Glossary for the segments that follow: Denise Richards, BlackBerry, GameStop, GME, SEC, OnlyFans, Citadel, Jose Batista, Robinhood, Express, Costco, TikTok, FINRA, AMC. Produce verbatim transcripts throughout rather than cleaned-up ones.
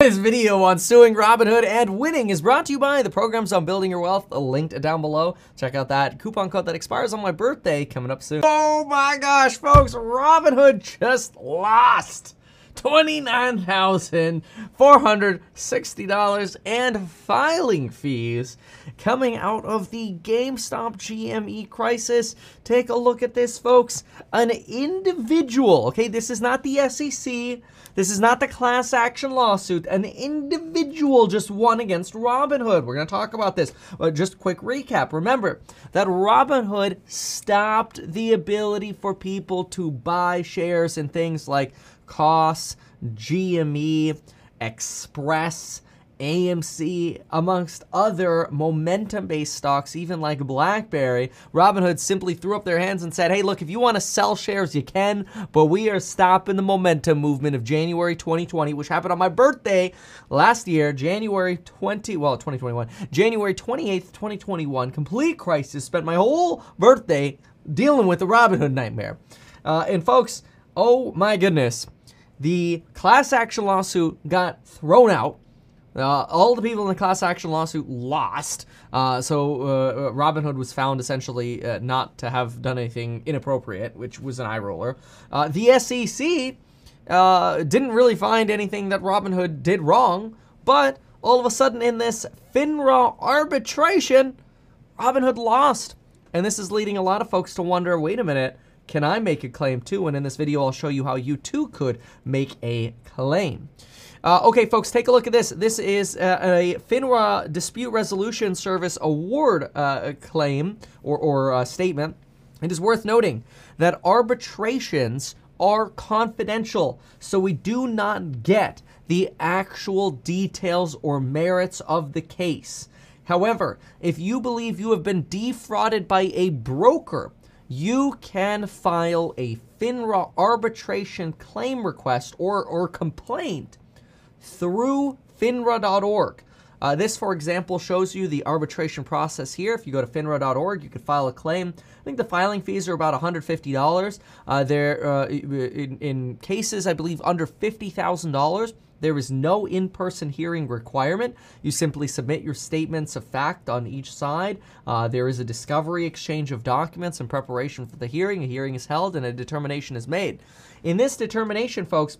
This video on suing Robinhood and winning is brought to you by the programs on building your wealth, linked down below. Check out that coupon code that expires on my birthday coming up soon. Oh my gosh, folks, Robinhood just lost twenty-nine thousand four hundred sixty dollars and filing fees coming out of the GameStop G M E crisis. Take a look at this, folks. An individual, okay, this is not the S E C, this is not the class action lawsuit. An individual just won against Robinhood. We're going to talk about this, but just quick recap. Remember that Robinhood stopped the ability for people to buy shares in things like Costco, G M E, Express, A M C, amongst other momentum-based stocks, even like BlackBerry. Robinhood simply threw up their hands and said, hey, look, if you want to sell shares, you can, but we are stopping the momentum movement of January twenty twenty, which happened on my birthday last year, January twentieth, well, twenty twenty-one, January twenty-eighth, twenty twenty-one, complete crisis. Spent my whole birthday dealing with the Robinhood nightmare. Uh, and folks, oh my goodness. The class action lawsuit got thrown out. Uh, all the people in the class action lawsuit lost. Uh, so uh, Robinhood was found essentially uh, not to have done anything inappropriate, which was an eye roller. Uh, the S E C uh, didn't really find anything that Robinhood did wrong, but all of a sudden in this FINRA arbitration, Robinhood lost. And this is leading a lot of folks to wonder, wait a minute, can I make a claim too? And in this video, I'll show you how you too could make a claim. Uh, okay, folks, take a look at this. This is uh, a FINRA Dispute Resolution Service Award uh, claim or, or uh, statement. It is worth noting that arbitrations are confidential, so we do not get the actual details or merits of the case. However, if you believe you have been defrauded by a broker, you can file a FINRA arbitration claim request or, or complaint through FINRA dot org. Uh, this, for example, shows you the arbitration process here. If you go to FINRA dot org, you can file a claim. I think the filing fees are about one hundred fifty dollars. Uh, they're, uh, in, in cases, I believe, under fifty thousand dollars. There is no in-person hearing requirement. You simply submit your statements of fact on each side. Uh, there is a discovery exchange of documents in preparation for the hearing. A hearing is held and a determination is made. In this determination, folks,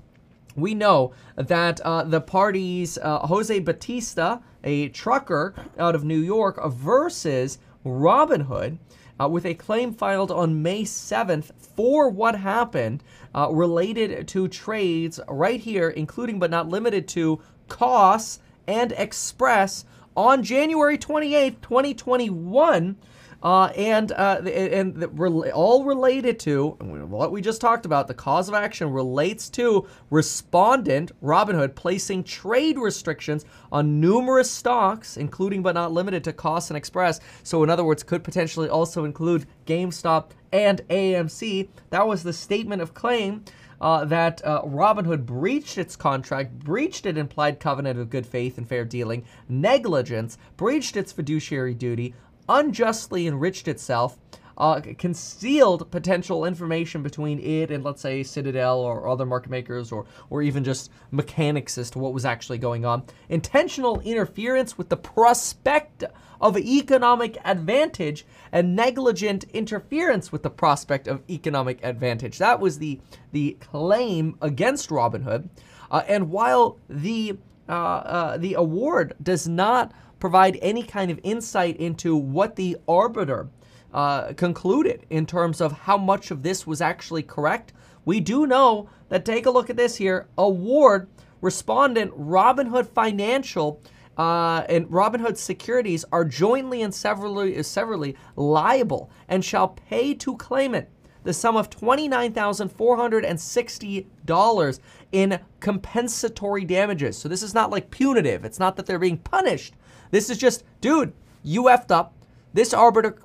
we know that uh, the parties, uh, Jose Batista, a trucker out of New York, versus Robinhood, Uh, with a claim filed on May seventh for what happened uh, related to trades right here, including but not limited to Costco and Express on January twenty-eighth, twenty twenty-one, uh, and, uh, and the, re all related to what we just talked about. The cause of action relates to respondent Robinhood placing trade restrictions on numerous stocks, including but not limited to Costco and Express. So in other words, could potentially also include GameStop and A M C. That was the statement of claim uh, that uh, Robinhood breached its contract, breached its implied covenant of good faith and fair dealing, negligence, breached its fiduciary duty, unjustly enriched itself, uh, concealed potential information between it and, let's say, Citadel or other market makers, or, or even just mechanics as to what was actually going on, intentional interference with the prospect of economic advantage, and negligent interference with the prospect of economic advantage. That was the, the claim against Robinhood. Uh, and while the, uh, uh, the award does not provide any kind of insight into what the arbiter uh, concluded in terms of how much of this was actually correct, we do know that, take a look at this here, award respondent Robinhood Financial uh, and Robinhood Securities are jointly and severally, severally liable and shall pay to claimant the sum of twenty-nine thousand four hundred sixty dollars in compensatory damages. So this is not like punitive. It's not that they're being punished. This is just, dude, you effed up. This arbiter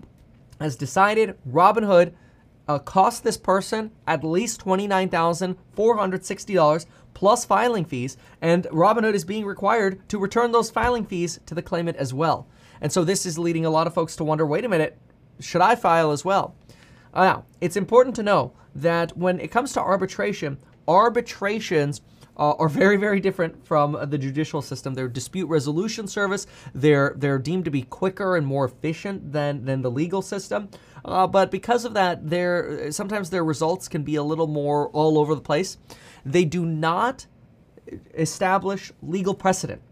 has decided Robinhood uh, cost this person at least twenty-nine thousand four hundred sixty dollars plus filing fees, and Robinhood is being required to return those filing fees to the claimant as well. And so this is leading a lot of folks to wonder, wait a minute, should I file as well? Now, it's important to know that when it comes to arbitration, arbitrations Uh, are very, very different from the judicial system. Their dispute resolution service, they're they're deemed to be quicker and more efficient than than the legal system. Uh, but because of that, they're sometimes their results can be a little more all over the place. They do not establish legal precedent,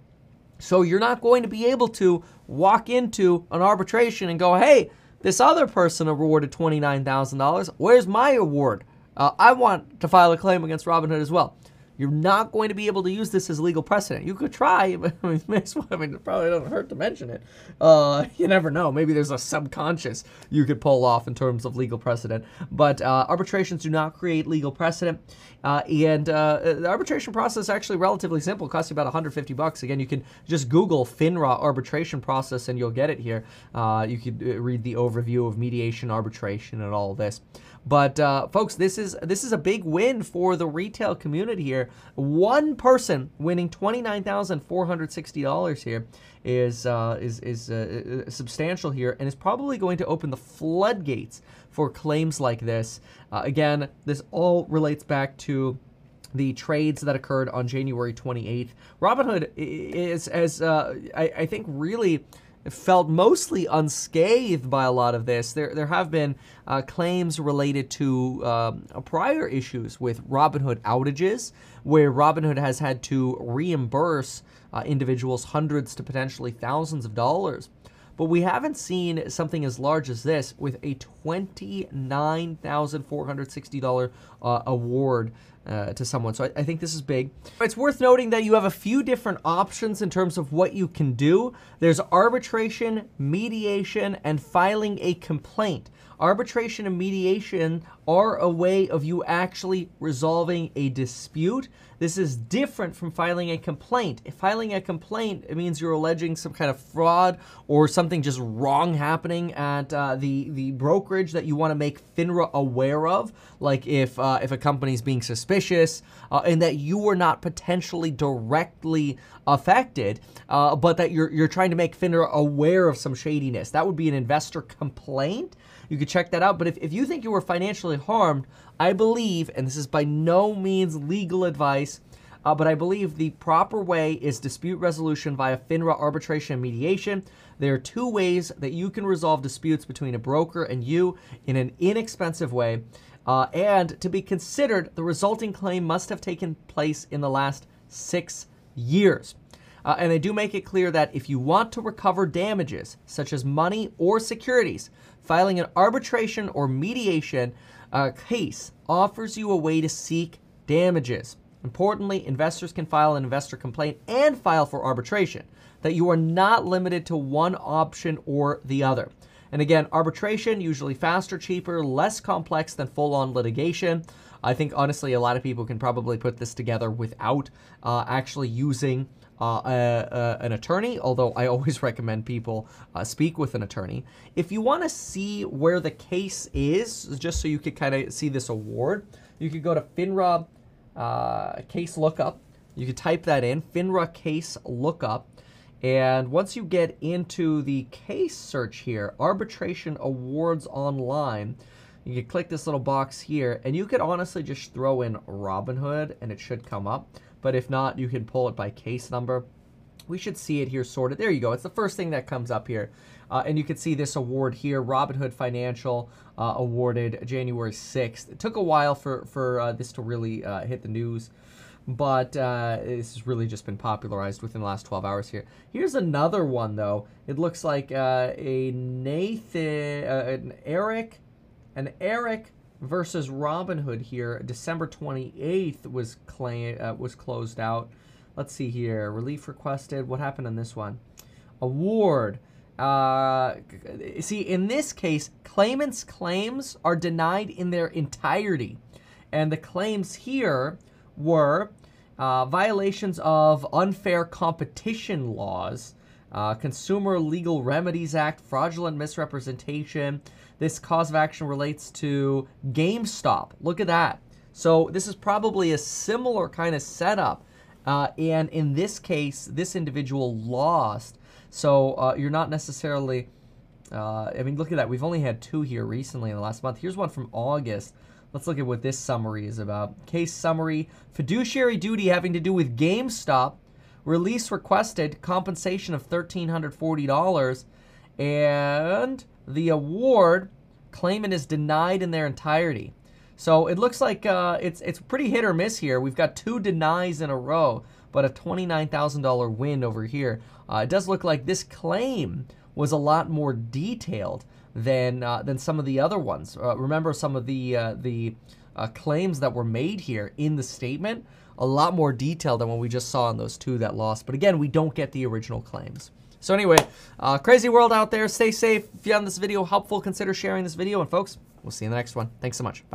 so you're not going to be able to walk into an arbitration and go, "Hey, this other person awarded twenty-nine thousand dollars. Where's my award? Uh, I want to file a claim against Robinhood as well." You're not going to be able to use this as legal precedent. You could try, but I mean, I mean it probably doesn't hurt to mention it. Uh, you never know. Maybe there's a subconscious you could pull off in terms of legal precedent. But uh, arbitrations do not create legal precedent. Uh, and uh, the arbitration process is actually relatively simple. It costs you about a hundred fifty bucks. Again, you can just Google FINRA arbitration process and you'll get it here. Uh, you could read the overview of mediation, arbitration, and all this. But uh, folks, this is this is a big win for the retail community here. One person winning twenty-nine thousand four hundred sixty dollars here is uh, is is uh, substantial here, and is probably going to open the floodgates for claims like this. Uh, again, this all relates back to the trades that occurred on January twenty-eighth. Robinhood is, as uh, I, I think, really felt mostly unscathed by a lot of this. There, there have been uh, claims related to um, prior issues with Robinhood outages, where Robinhood has had to reimburse uh, individuals hundreds to potentially thousands of dollars. But we haven't seen something as large as this, with a twenty-nine thousand four hundred sixty dollars uh, award uh, to someone. So I, I think this is big. It's worth noting that you have a few different options in terms of what you can do. There's arbitration, mediation, and filing a complaint. Arbitration and mediation are a way of you actually resolving a dispute. This is different from filing a complaint. If filing a complaint, it means you're alleging some kind of fraud or something just wrong happening at uh, the, the brokerage that you want to make FINRA aware of, like if, uh, if a company's being suspicious uh, and that you were not potentially directly affected, uh, but that you're, you're trying to make FINRA aware of some shadiness. That would be an investor complaint. You could check that out. But if, if you think you were financially harmed, I believe, and this is by no means legal advice, uh, but I believe the proper way is dispute resolution via FINRA arbitration and mediation. There are two ways that you can resolve disputes between a broker and you in an inexpensive way. Uh, and to be considered, the resulting claim must have taken place in the last six years. Uh, and they do make it clear that if you want to recover damages, such as money or securities, filing an arbitration or mediation uh, case offers you a way to seek damages. Importantly, investors can file an investor complaint and file for arbitration, that you are not limited to one option or the other. And again, arbitration, usually faster, cheaper, less complex than full-on litigation. I think, honestly, a lot of people can probably put this together without uh, actually using Uh, uh, uh, an attorney, although I always recommend people uh, speak with an attorney. If you want to see where the case is, just so you could kind of see this award, you could go to FINRA uh, case lookup. You could type that in, FINRA case lookup. And once you get into the case search here, arbitration awards online, you can click this little box here, and you could honestly just throw in Robinhood and it should come up. But if not, you can pull it by case number. We should see it here sorted. There you go. It's the first thing that comes up here. Uh, and you can see this award here, Robinhood Financial uh, awarded January sixth. It took a while for, for uh, this to really uh, hit the news, but uh, this has really just been popularized within the last twelve hours here. Here's another one, though. It looks like uh, a Nathan, uh, an Eric, an Eric, versus Robinhood here, December twenty-eighth was claim uh, was closed out. Let's see here, relief requested. What happened on this one? Award. Uh, see, in this case, claimants' claims are denied in their entirety, and the claims here were uh, violations of unfair competition laws, uh, Consumer Legal Remedies Act, fraudulent misrepresentation. This cause of action relates to GameStop. Look at that. So this is probably a similar kind of setup. Uh, and in this case, this individual lost. So uh, you're not necessarily, uh, I mean, look at that. We've only had two here recently in the last month. Here's one from August. Let's look at what this summary is about. Case summary, fiduciary duty having to do with GameStop, release requested, compensation of one thousand three hundred forty dollars, and the award claimant is denied in their entirety. So it looks like uh, it's it's pretty hit or miss here. We've got two denies in a row, but a twenty-nine thousand dollar win over here. Uh, it does look like this claim was a lot more detailed than uh, than some of the other ones. Uh, remember some of the uh, the uh, claims that were made here in the statement, a lot more detail than what we just saw in those two that lost. But again, we don't get the original claims. So anyway, uh, crazy world out there. Stay safe. If you found this video helpful, consider sharing this video. And folks, we'll see you in the next one. Thanks so much. Bye.